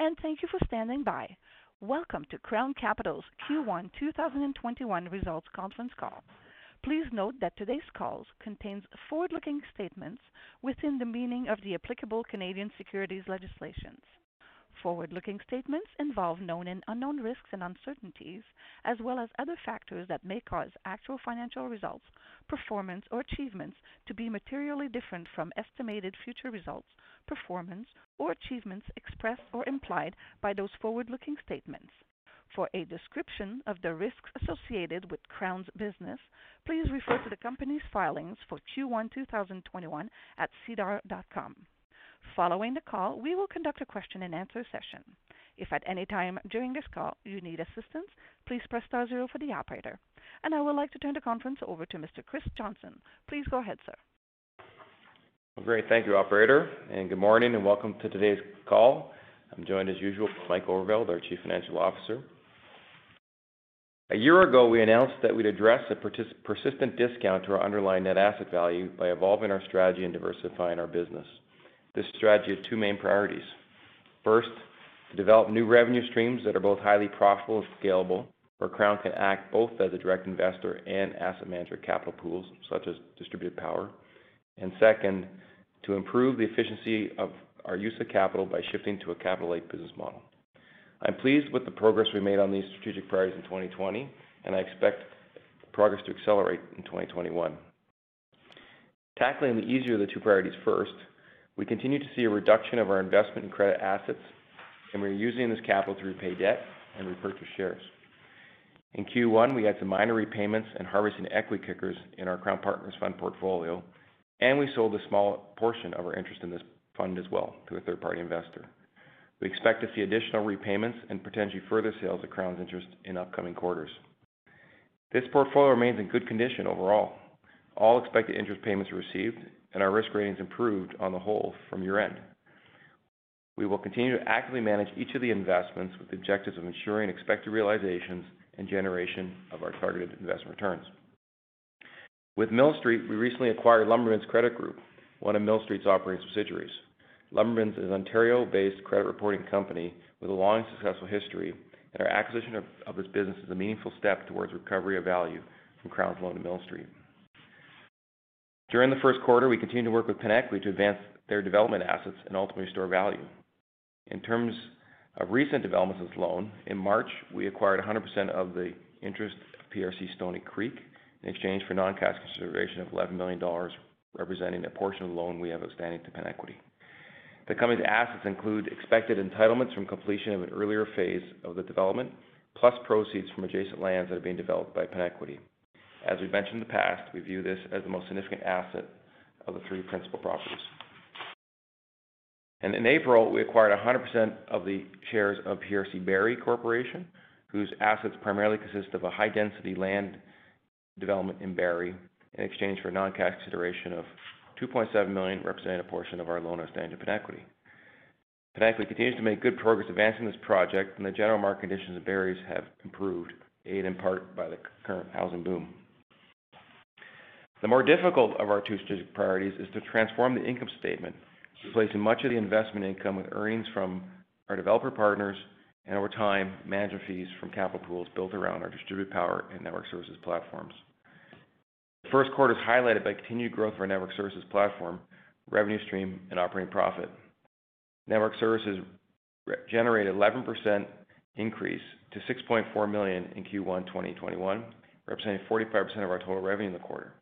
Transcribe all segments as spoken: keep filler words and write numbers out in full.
and thank you for standing by. Welcome to Crown Capital's Q one two thousand twenty-one results conference call. Please note that today's call contains forward-looking statements within the meaning of the applicable Canadian securities legislations. Forward-looking statements involve known and unknown risks and uncertainties, as well as other factors that may cause actual financial results, performance, or achievements to be materially different from estimated future results, performance, or achievements expressed or implied by those forward-looking statements. For a description of the risks associated with Crown's business, please refer to the company's filings for Q one two thousand twenty-one at S E D A R dot com. Following the call, we will conduct a question-and-answer session. If at any time during this call you need assistance, please press star zero for the operator. And I would like to turn the conference over to Mister Chris Johnson. Please go ahead, sir. Well, great. Thank you, operator, and good morning and welcome to today's call. I'm joined, as usual, by Mike Overveld, our Chief Financial Officer. A year ago, we announced that we'd address a pers- persistent discount to our underlying net asset value by evolving our strategy and diversifying our business. This strategy has two main priorities. First, to develop new revenue streams that are both highly profitable and scalable, where Crown can act both as a direct investor and asset manager of capital pools, such as distributed power. And second, to improve the efficiency of our use of capital by shifting to a capital-light business model. I'm pleased with the progress we made on these strategic priorities in twenty twenty, and I expect progress to accelerate in twenty twenty-one. Tackling the easier of the two priorities first, we continue to see a reduction of our investment in credit assets, and we're using this capital to repay debt and repurchase shares. In Q one, we had some minor repayments and harvesting equity kickers in our Crown Partners Fund portfolio, and we sold a small portion of our interest in this fund as well to a third-party investor. We expect to see additional repayments and potentially further sales of Crown's interest in upcoming quarters. This portfolio remains in good condition overall. All expected interest payments are received, and our risk ratings improved on the whole from year-end. We will continue to actively manage each of the investments with the objectives of ensuring expected realizations and generation of our targeted investment returns. With Mill Street, we recently acquired Lumberman's Credit Group, one of Mill Street's operating subsidiaries. Lumberman's is an Ontario-based credit reporting company with a long and successful history, and our acquisition of, of this business is a meaningful step towards recovery of value from Crown's loan to Mill Street. During the first quarter, we continued to work with Penequity to advance their development assets and ultimately store value. In terms of recent developments in this loan, in March, we acquired one hundred percent of the interest of P R C Stony Creek in exchange for non-cash consideration of eleven million dollars, representing a portion of the loan we have outstanding to Penequity. The company's assets include expected entitlements from completion of an earlier phase of the development, plus proceeds from adjacent lands that are being developed by Penequity. As we've mentioned in the past, we view this as the most significant asset of the three principal properties. And in April, we acquired one hundred percent of the shares of P R C Berry Corporation, whose assets primarily consist of a high-density land development in Berry, in exchange for non-cash consideration of two point seven million dollars, representing a portion of our loan outstanding to Penequity. Penequity continues to make good progress advancing this project, and the general market conditions of Berries have improved, aided in part by the current housing boom. The more difficult of our two strategic priorities is to transform the income statement, replacing much of the investment income with earnings from our developer partners and, over time, management fees from capital pools built around our distributed power and network services platforms. The first quarter is highlighted by continued growth of our network services platform, revenue stream, and operating profit. Network services re- generated eleven percent increase to six point four million dollars in Q one twenty twenty-one, representing forty-five percent of our total revenue in the quarter.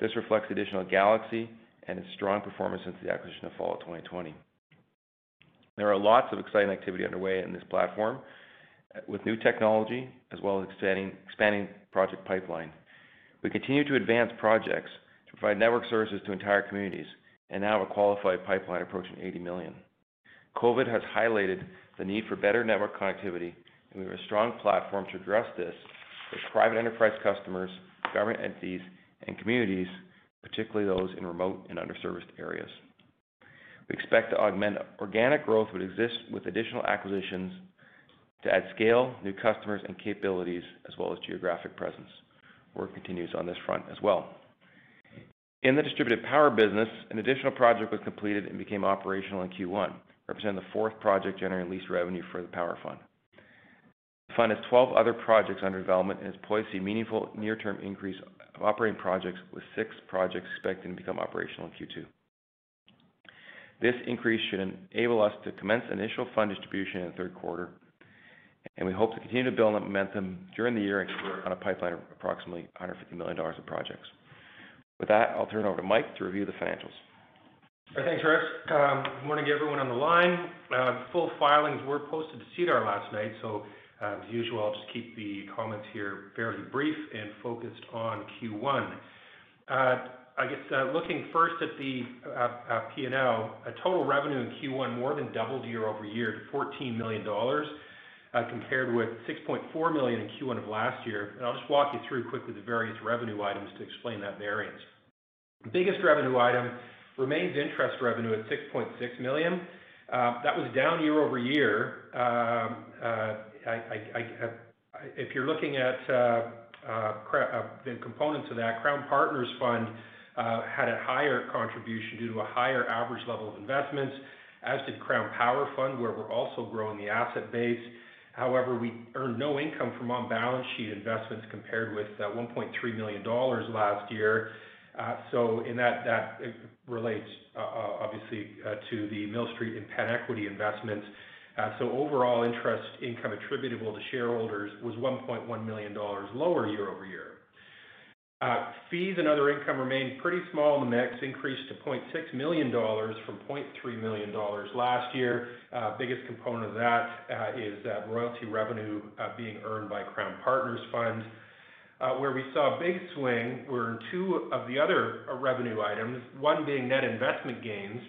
This reflects additional Galaxy and its strong performance since the acquisition of fall of twenty twenty. There are lots of exciting activity underway in this platform with new technology as well as expanding, expanding project pipeline. We continue to advance projects to provide network services to entire communities and now have a qualified pipeline approaching eighty million. COVID has highlighted the need for better network connectivity, and we have a strong platform to address this with private enterprise customers, government entities, and communities, particularly those in remote and underserviced areas. We expect to augment organic growth that exists with additional acquisitions to add scale, new customers, and capabilities, as well as geographic presence. Work continues on this front as well. In the distributed power business, an additional project was completed and became operational in Q one, representing the fourth project generating lease revenue for the Power Fund. The Fund has twelve other projects under development and is poised to see meaningful near-term increase of operating projects, with six projects expected to become operational in Q two. This increase should enable us to commence initial fund distribution in the third quarter, and we hope to continue to build on momentum during the year and work on a pipeline of approximately one hundred fifty million dollars of projects. With that, I'll turn it over to Mike to review the financials. All right, thanks, Rex. Um, good morning to everyone on the line. Uh, full filings were posted to SEDAR last night, so uh, as usual, I'll just keep the comments here fairly brief and focused on Q one. Uh, I guess uh, looking first at the uh, uh, P and L, uh, total revenue in Q one more than doubled year over year to fourteen million dollars, uh, compared with six point four million dollars in Q one of last year. And I'll just walk you through quickly the various revenue items to explain that variance. The biggest revenue item remains interest revenue at six point six million dollars. Uh, that was down year over year. Uh, uh, I, I, I, if you're looking at uh, uh, uh, the components of that, Crown Partners Fund Uh, had a higher contribution due to a higher average level of investments, as did Crown Power Fund, where we're also growing the asset base. However, we earned no income from on-balance sheet investments compared with uh, one point three million dollars last year. Uh, so, and that, that relates uh, obviously uh, to the Mill Street and Penequity investments. Uh, so overall interest income attributable to shareholders was one point one million dollars lower year over year. Uh, fees and other income remained pretty small in the mix, increased to zero point six million dollars from zero point three million dollars last year. Uh, biggest component of that uh, is uh, royalty revenue uh, being earned by Crown Partners Fund. Uh, where we saw a big swing were in two of the other uh, revenue items, one being net investment gains,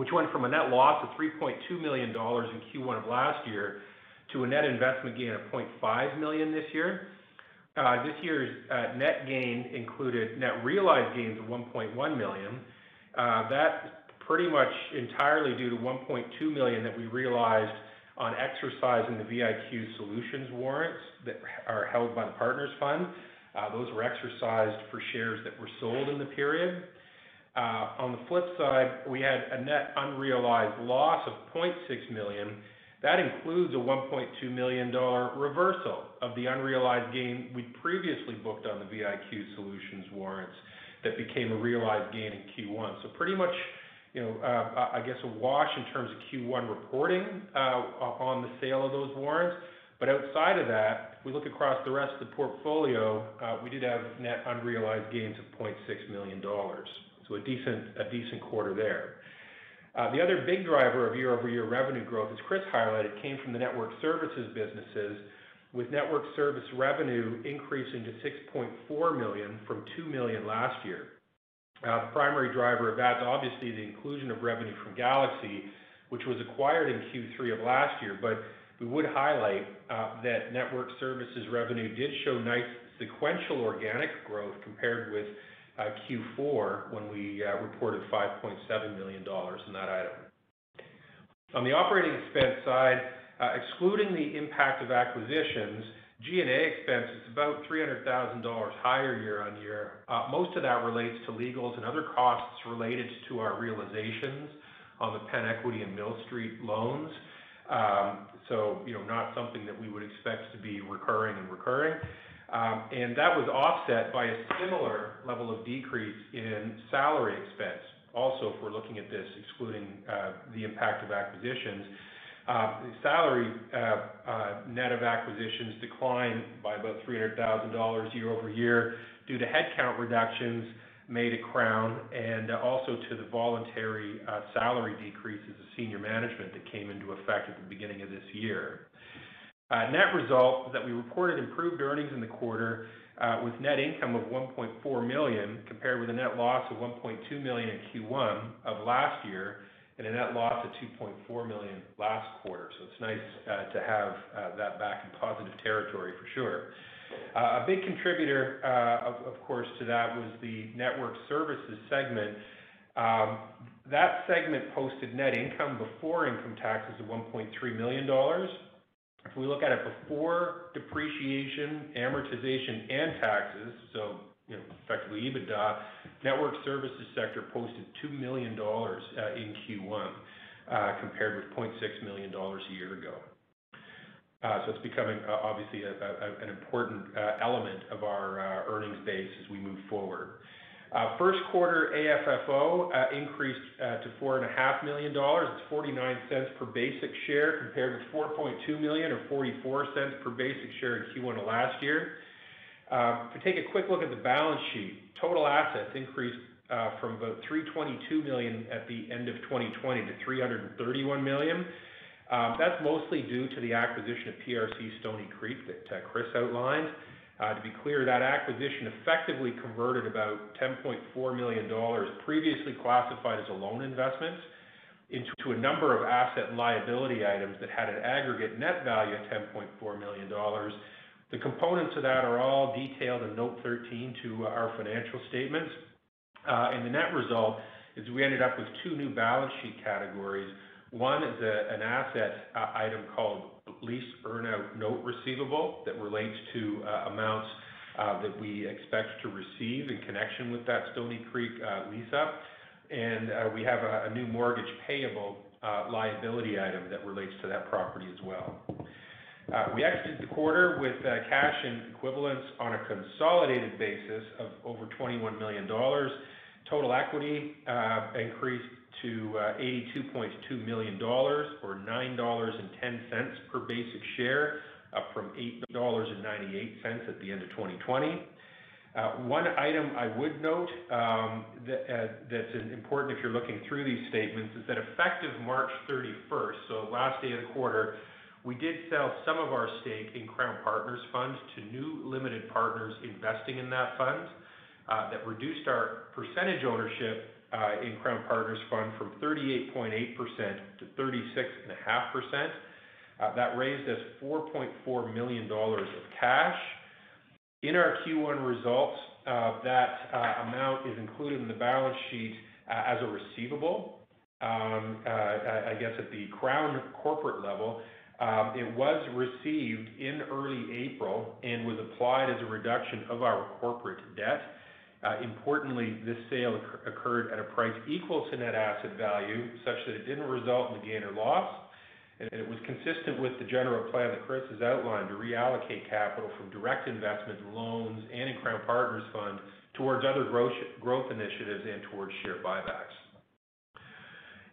which went from a net loss of three point two million dollars in Q one of last year to a net investment gain of zero point five million dollars this year. Uh, this year's uh, net gain included net realized gains of one point one million dollars. Uh, that's pretty much entirely due to one point two million dollars that we realized on exercising the V I Q Solutions warrants that are held by the Partners Fund. Uh, those were exercised for shares that were sold in the period. Uh, on the flip side, we had a net unrealized loss of zero point six million dollars. That includes a one point two million dollars reversal of the unrealized gain we previously booked on the V I Q Solutions warrants that became a realized gain in Q one. So pretty much, you know, uh, I guess a wash in terms of Q one reporting uh, on the sale of those warrants. But outside of that, if we look across the rest of the portfolio, uh, we did have net unrealized gains of zero point six million dollars. So a decent, a decent quarter there. Uh, the other big driver of year-over-year revenue growth, as Chris highlighted, came from the network services businesses, with network service revenue increasing to six point four million dollars from two million dollars last year. Uh, the primary driver of that is obviously the inclusion of revenue from Galaxy, which was acquired in Q three of last year, but we would highlight uh, that network services revenue did show nice sequential organic growth compared with Uh, Q four, when we uh, reported five point seven million dollars in that item. On the operating expense side, uh, excluding the impact of acquisitions, G and A expense is about three hundred thousand dollars higher year on year. Uh, most of that relates to legals and other costs related to our realizations on the Penequity and Mill Street loans. Um, so, you know, not something that we would expect to be recurring and recurring. Um, and that was offset by a similar level of decrease in salary expense. Also, if we're looking at this, excluding uh, the impact of acquisitions, uh, the salary uh, uh, net of acquisitions declined by about three hundred thousand dollars year over year due to headcount reductions made at Crown and uh, also to the voluntary uh, salary decreases of senior management that came into effect at the beginning of this year. Uh, net result that we reported improved earnings in the quarter uh, with net income of one point four million dollars compared with a net loss of one point two million dollars in Q one of last year and a net loss of two point four million dollars last quarter. So it's nice uh, to have uh, that back in positive territory for sure. Uh, a big contributor, uh, of, of course, to that was the network services segment. Um, that segment posted net income before income taxes of one point three million dollars. If we look at it before depreciation, amortization, and taxes, so you know, effectively EBITDA, network services sector posted two million dollars uh, in Q one, uh, compared with zero point six million dollars a year ago. Uh, so it's becoming uh, obviously a, a, an important uh, element of our uh, earnings base as we move forward. Uh, first quarter A F F O uh, increased uh, to four point five million dollars. It's forty-nine cents per basic share compared with four point two million dollars or forty-four cents per basic share in Q one of last year. Uh, if we take a quick look at the balance sheet, total assets increased uh, from about three hundred twenty-two million dollars at the end of twenty twenty to three hundred thirty-one million dollars. Um, that's mostly due to the acquisition of P R C Stony Creek that uh, Chris outlined. Uh, to be clear, that acquisition effectively converted about ten point four million dollars previously classified as a loan investment into a number of asset and liability items that had an aggregate net value of ten point four million dollars. The components of that are all detailed in Note thirteen to our financial statements. Uh, and the net result is we ended up with two new balance sheet categories. One is a, an asset uh, item called lease earnout note receivable that relates to uh, amounts uh, that we expect to receive in connection with that Stony Creek uh, lease up. And uh, we have a, a new mortgage payable uh, liability item that relates to that property as well. Uh, we exited the quarter with uh, cash and equivalents on a consolidated basis of over twenty-one million dollars. Total equity uh, increased to uh, eighty-two point two million dollars or nine dollars and ten cents per basic share, up from eight dollars and ninety-eight cents at the end of twenty twenty. Uh, one item I would note um, that, uh, that's important if you're looking through these statements is that effective March thirty-first, so last day of the quarter, we did sell some of our stake in Crown Partners Fund to new limited partners investing in that fund. Uh, that reduced our percentage ownership uh, in Crown Partners Fund from thirty-eight point eight percent to thirty-six point five percent. Uh, that raised us four point four million dollars of cash. In our Q one results, uh, that uh, amount is included in the balance sheet uh, as a receivable. Um, uh, I guess at the Crown corporate level, um, it was received in early April and was applied as a reduction of our corporate debt. Uh, importantly, this sale occurred at a price equal to net asset value, such that it didn't result in a gain or loss, and it was consistent with the general plan that Chris has outlined to reallocate capital from direct investment in loans and in Crown Partners Fund towards other growth, growth initiatives and towards share buybacks.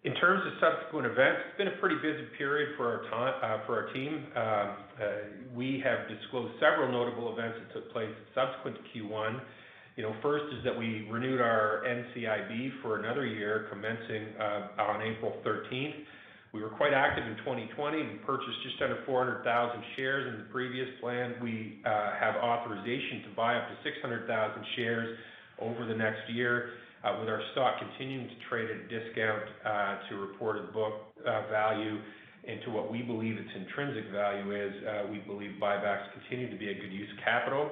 In terms of subsequent events, it's been a pretty busy period for our, time, uh, for our team. Uh, uh, we have disclosed several notable events that took place subsequent to Q one. You know, first is that we renewed our N C I B for another year, commencing uh, on April thirteenth. We were quite active in twenty twenty. We purchased just under four hundred thousand shares in the previous plan. We uh, have authorization to buy up to six hundred thousand shares over the next year, uh, with our stock continuing to trade at a discount uh, to reported book uh, value and to what we believe its intrinsic value is. Uh, we believe buybacks continue to be a good use of capital.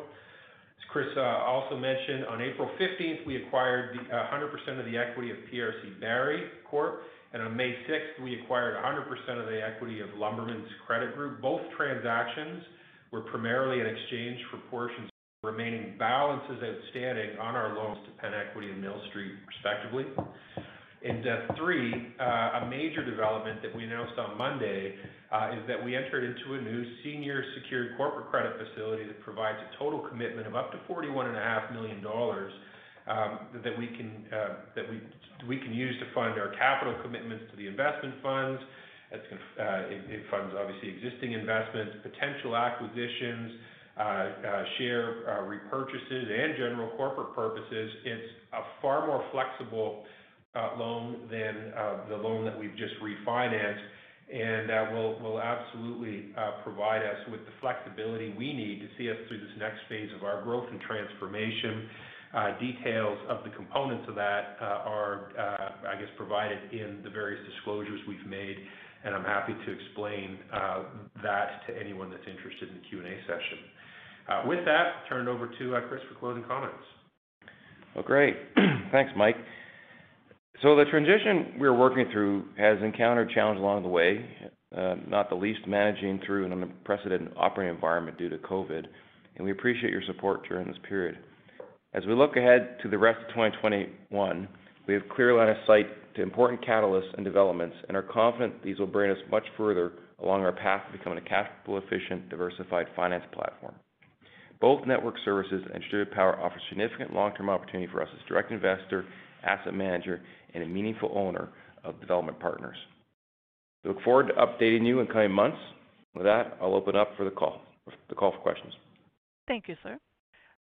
Chris uh, also mentioned on April fifteenth, we acquired the, uh, one hundred percent of the equity of P R C Berry Corp, and on May sixth, we acquired one hundred percent of the equity of Lumberman's Credit Group. Both transactions were primarily in exchange for portions of remaining balances outstanding on our loans to Penequity and Mill Street, respectively. And uh, three, uh, a major development that we announced on Monday uh, is that we entered into a new senior secured corporate credit facility that provides a total commitment of up to forty-one point five million dollars um, that we can uh, that we we can use to fund our capital commitments to the investment funds. That's, uh, it, it funds obviously existing investments, potential acquisitions, Uh, uh, share uh, repurchases, and general corporate purposes. It's a far more flexible Uh, loan than uh, the loan that we've just refinanced, and uh, will will absolutely uh, provide us with the flexibility we need to see us through this next phase of our growth and transformation. Uh, details of the components of that uh, are, uh, I guess, provided in the various disclosures we've made, and I'm happy to explain uh, that to anyone that's interested in the Q and A session. Uh, with that, I'll turn it over to uh, Chris for closing comments. Well, great. Thanks, Mike. So the transition we're working through has encountered challenges along the way, uh, not the least managing through an unprecedented operating environment due to COVID, and we appreciate your support during this period. As we look ahead to the rest of twenty twenty-one, we have clear line of sight to important catalysts and developments and are confident these will bring us much further along our path to becoming a capital-efficient, diversified finance platform. Both network services and distributed power offer significant long-term opportunity for us as direct investor, asset manager, and a meaningful owner of development partners. We look forward to updating you in coming months. With that, I'll open up for the call, the call for questions. Thank you, sir.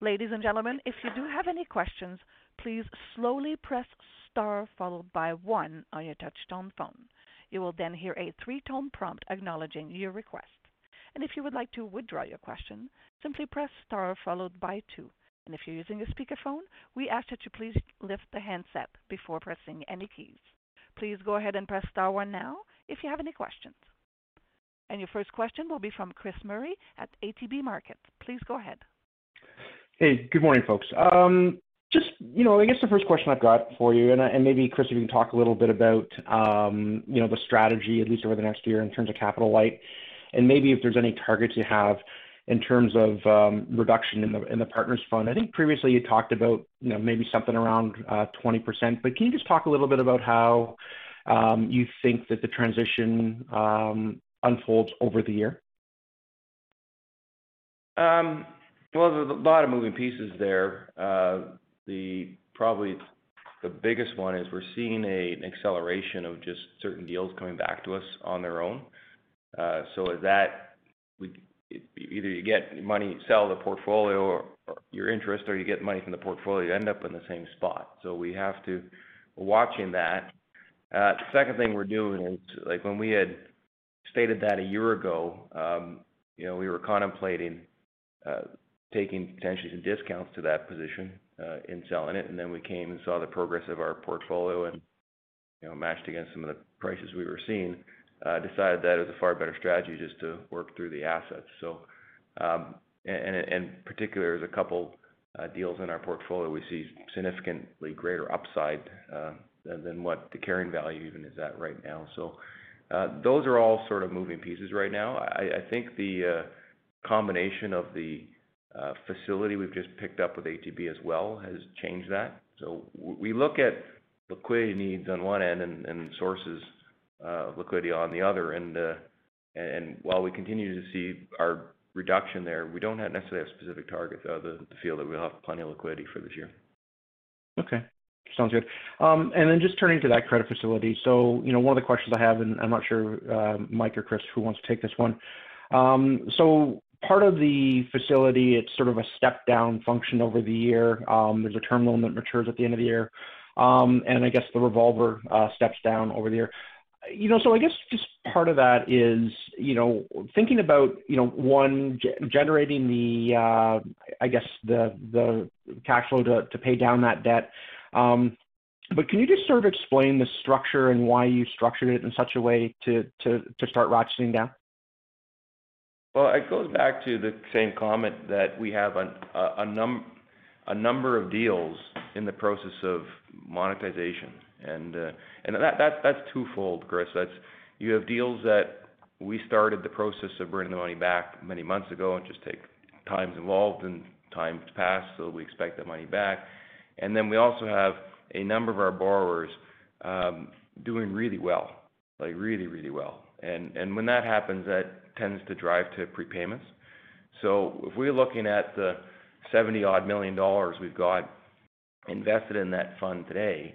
Ladies and gentlemen, if you do have any questions, please slowly press star followed by one on your touch-tone phone. You will then hear a three-tone prompt acknowledging your request. And if you would like to withdraw your question, simply press star followed by two. And if you're using a speakerphone, we ask that you please lift the handset before pressing any keys. Please go ahead and press star one now if you have any questions. And your first question will be from Chris Murray at A T B Markets. Please go ahead. Hey, good morning, folks. Um, just, you know, I guess the first question I've got for you, and, and maybe, Chris, if you can talk a little bit about, um, you know, the strategy, at least over the next year in terms of capital light, and maybe if there's any targets you have in terms of um, reduction in the in the partners fund. I think previously you talked about, you know, maybe something around uh, twenty percent, but can you just talk a little bit about how um, you think that the transition um, unfolds over the year? Um, well, there's a lot of moving pieces there. Uh, the probably the biggest one is we're seeing a, an acceleration of just certain deals coming back to us on their own. Uh, so is that we either you get money, sell the portfolio or, or your interest, or you get money from the portfolio, you end up in the same spot. So we have to watching that. Uh, the second thing we're doing is, like when we had stated that a year ago, um, you know, we were contemplating uh, taking potentially some discounts to that position uh, in selling it, and then we came and saw the progress of our portfolio and, you know, matched against some of the prices we were seeing. Uh, decided that it was a far better strategy just to work through the assets. So, um, and, and in particular, there's a couple uh, deals in our portfolio we see significantly greater upside uh, than, than what the carrying value even is at right now. So, uh, those are all sort of moving pieces right now. I, I think the uh, combination of the uh, facility we've just picked up with A T B as well has changed that. So, we look at liquidity needs on one end and, and sources of uh, liquidity on the other, and uh, and while we continue to see our reduction there, we don't have necessarily have specific targets other than to feel that we'll have plenty of liquidity for this year. Okay, sounds good. Um, and then just turning to that credit facility, so you know one of the questions I have, and I'm not sure uh, Mike or Chris who wants to take this one. Um, so part of the facility, it's sort of a step down function over the year. Um, there's a term loan that matures at the end of the year, um, and I guess the revolver uh, steps down over the year. You know, so I guess just part of that is, you know, thinking about, you know, one, ge- generating the, uh, I guess, the the cash flow to, to pay down that debt. Um, but can you just sort of explain the structure and why you structured it in such a way to, to, to start ratcheting down? Well, it goes back to the same comment that we have an, a, a, num- a number of deals in the process of monetization. And uh, and that, that that's twofold, Chris. That's you have deals that we started the process of bringing the money back many months ago, and just take time's involved and time's passed, so we expect that money back. And then we also have a number of our borrowers um, doing really well, like really really well. And and when that happens, that tends to drive to prepayments. So if we're looking at the seventy odd million dollars we've got invested in that fund today.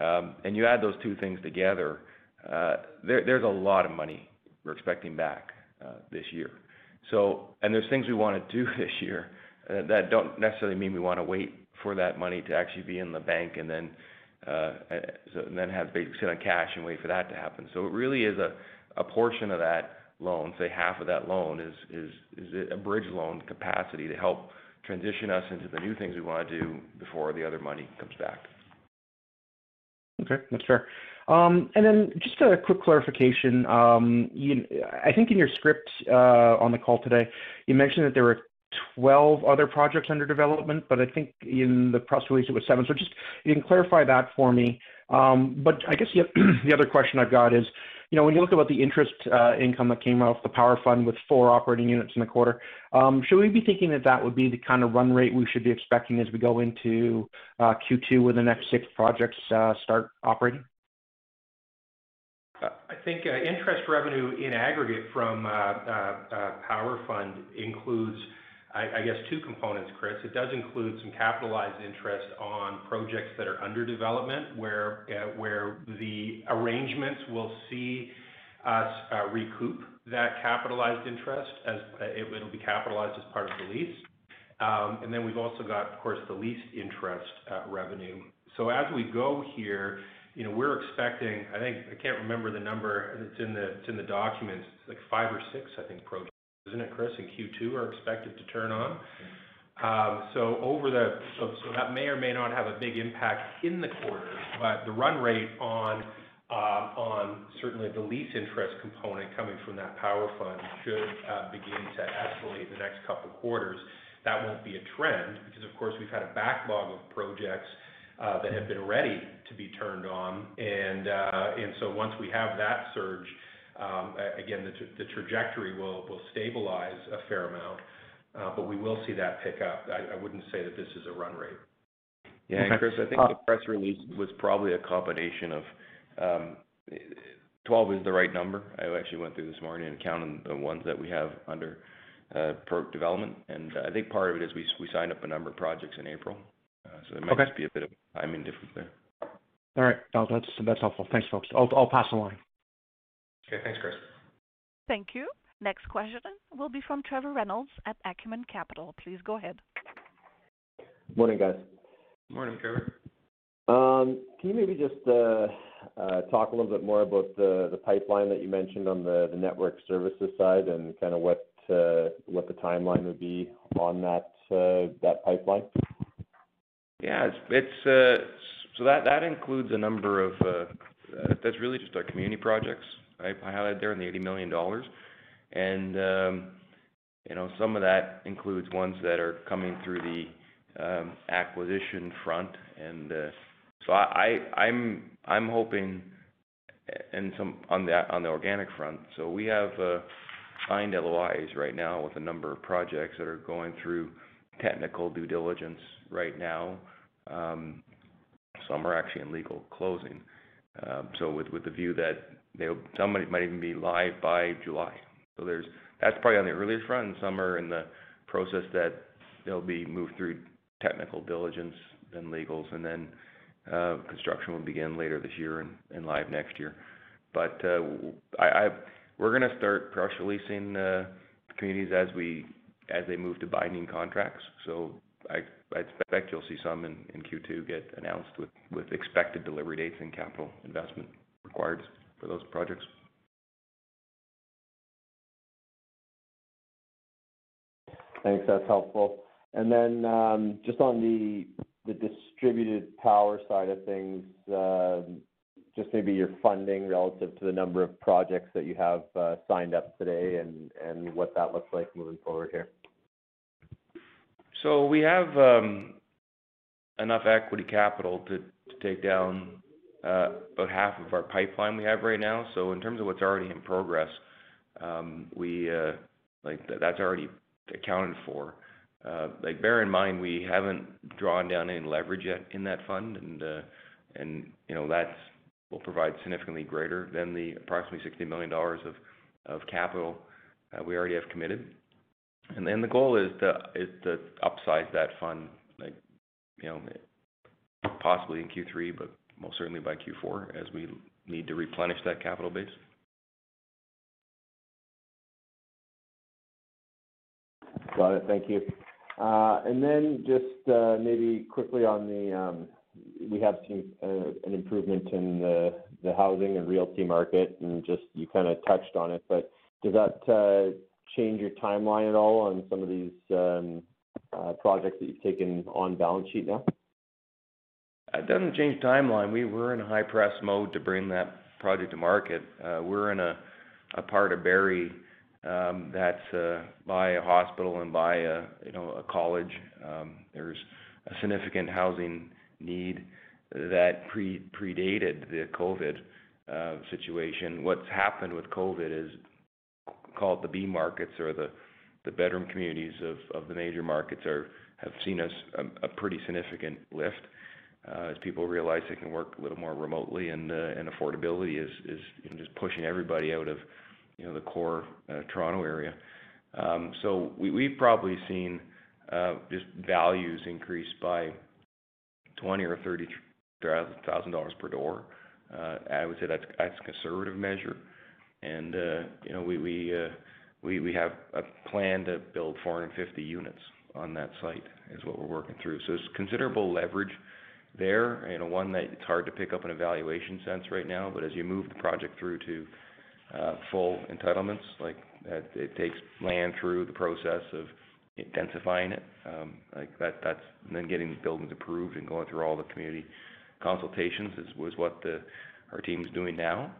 Um, and you add those two things together, uh, there, there's a lot of money we're expecting back uh, this year. So, and there's things we want to do this year uh, that don't necessarily mean we want to wait for that money to actually be in the bank and then uh, so, and then have basically sit on cash and wait for that to happen. So it really is a, a portion of that loan, say half of that loan is, is, is a bridge loan capacity to help transition us into the new things we want to do before the other money comes back. Okay, that's fair. Um, and then just a quick clarification. Um, you, I think in your script uh, on the call today, you mentioned that there were twelve other projects under development, but I think in the press release it was seven. So just you can clarify that for me. Um, but I guess the, the other question I've got is, you know, when you look about the interest uh, income that came off the power fund with four operating units in the quarter, um, should we be thinking that that would be the kind of run rate we should be expecting as we go into uh, Q two when the next six projects uh, start operating? Uh, I think uh, interest revenue in aggregate from uh, uh, uh, power fund includes, I, I guess, two components, Chris. It does include some capitalized interest on projects that are under development, where uh, where the arrangements will see us uh, recoup that capitalized interest as uh, it will be capitalized as part of the lease. Um, and then we've also got, of course, the lease interest uh, revenue. So as we go here, you know, we're expecting, I think, I can't remember the number, it's in the, it's in the documents, it's like five or six, I think, projects, isn't it, Chris, in Q two are expected to turn on. Um, so over the, so, so that may or may not have a big impact in the quarter, but the run rate on, uh, on certainly the lease interest component coming from that power fund should uh, begin to escalate the next couple quarters. That won't be a trend because, of course, we've had a backlog of projects uh, that have been ready to be turned on. And, uh, and so once we have that surge, Um, again, the, tra- the trajectory will, will stabilize a fair amount, uh, but we will see that pick up. I, I wouldn't say that this is a run rate. Yeah, and Chris, I think uh, the press release was probably a combination of um, twelve is the right number. I actually went through this morning and counted the ones that we have under uh, pro development, and I think part of it is we we signed up a number of projects in April, uh, so there might okay. just be a bit of timing difference there. All right, no, that's that's helpful. Thanks, folks. I'll I'll pass the line. Okay, thanks, Chris. Thank you. Next question will be from Trevor Reynolds at Acumen Capital. Please go ahead. Morning, guys. Morning, Trevor. Um, can you maybe just uh, uh, talk a little bit more about the, the pipeline that you mentioned on the, the network services side and kind of what uh, what the timeline would be on that uh, that pipeline? Yeah, it's, it's uh, so that, that includes a number of uh, – that's really just our community projects. I highlighted there in the eighty million dollars, and um, you know, some of that includes ones that are coming through the um, acquisition front, and uh, so I, I, I'm I'm hoping, and some on the on the organic front. So we have uh, signed L O Is right now with a number of projects that are going through technical due diligence right now. Um, some are actually in legal closing. Um, so with with the view that They, some might even be live by July. So there's that's probably on the earlier front, and some are in the process that they'll be moved through technical diligence, then legals, and then uh, construction will begin later this year and, and live next year. But uh, I, I, we're going to start press releasing uh, communities as we as they move to binding contracts. So I, I expect you'll see some in, in Q two get announced with, with expected delivery dates and capital investment required for those projects. Thanks, that's helpful. And then um, just on the the distributed power side of things, uh, just maybe your funding relative to the number of projects that you have uh, signed up today and, and what that looks like moving forward here. So we have um, enough equity capital to, to take down Uh, about half of our pipeline we have right now. So in terms of what's already in progress, um, we uh, like th- that's already accounted for. Uh, like bear in mind, we haven't drawn down any leverage yet in that fund, and uh, and you know that's will provide significantly greater than the approximately sixty million dollars of of capital uh, we already have committed. And then the goal is to is to upsize that fund, like you know possibly in Q three, but most certainly by Q four, as we need to replenish that capital base. Got it. Thank you. Uh, and then just uh, maybe quickly on the, um, we have seen uh, an improvement in the, the housing and realty market, and just you kind of touched on it, but does that uh, change your timeline at all on some of these um, uh, projects that you've taken on balance sheet now? It doesn't change timeline. We were in a high press mode to bring that project to market. Uh, we're in a, a part of Barrie um, that's uh, by a hospital and by a, you know, a college. Um, there's a significant housing need that pre predated the COVID uh, situation. What's happened with COVID is called the B markets, or the, the bedroom communities of, of the major markets are have seen us a, a pretty significant lift. Uh, as people realize they can work a little more remotely, and uh, and affordability is is you know, just pushing everybody out of you know the core uh, Toronto area. Um, so we we've probably seen uh, just values increase by twenty or thirty thousand dollars per door. Uh, I would say that's that's a conservative measure, and uh, you know we we uh, we we have a plan to build four hundred fifty units on that site is what we're working through. So it's considerable leverage there, you know, one that it's hard to pick up in a valuation sense right now, but as you move the project through to uh, full entitlements, like that, it takes land through the process of intensifying it, um, like that. That's and then getting the buildings approved and going through all the community consultations is was what the our team's doing now.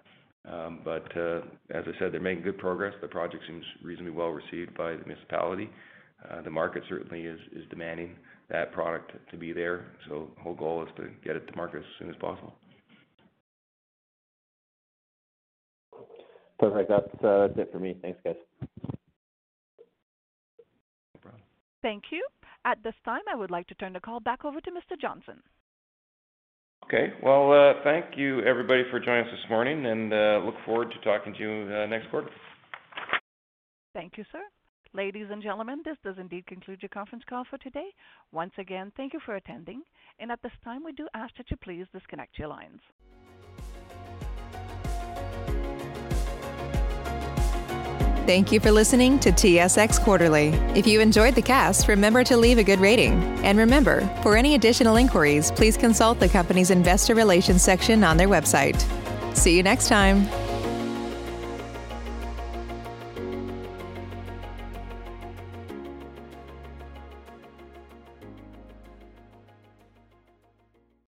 Um, but uh, as I said, they're making good progress. The project seems reasonably well received by the municipality. Uh, the market certainly is is demanding that product to be there. So the whole goal is to get it to market as soon as possible. Perfect. That's, uh, that's it for me. Thanks, guys. No problem. Thank you. At this time, I would like to turn the call back over to Mister Johnson. Okay. Well, uh, thank you, everybody, for joining us this morning, and uh, look forward to talking to you uh, next quarter. Thank you, sir. Ladies and gentlemen, this does indeed conclude your conference call for today. Once again, thank you for attending, and at this time, we do ask that you please disconnect your lines. Thank you for listening to T S X Quarterly. If you enjoyed the cast, remember to leave a good rating. And remember, for any additional inquiries, please consult the company's investor relations section on their website. See you next time.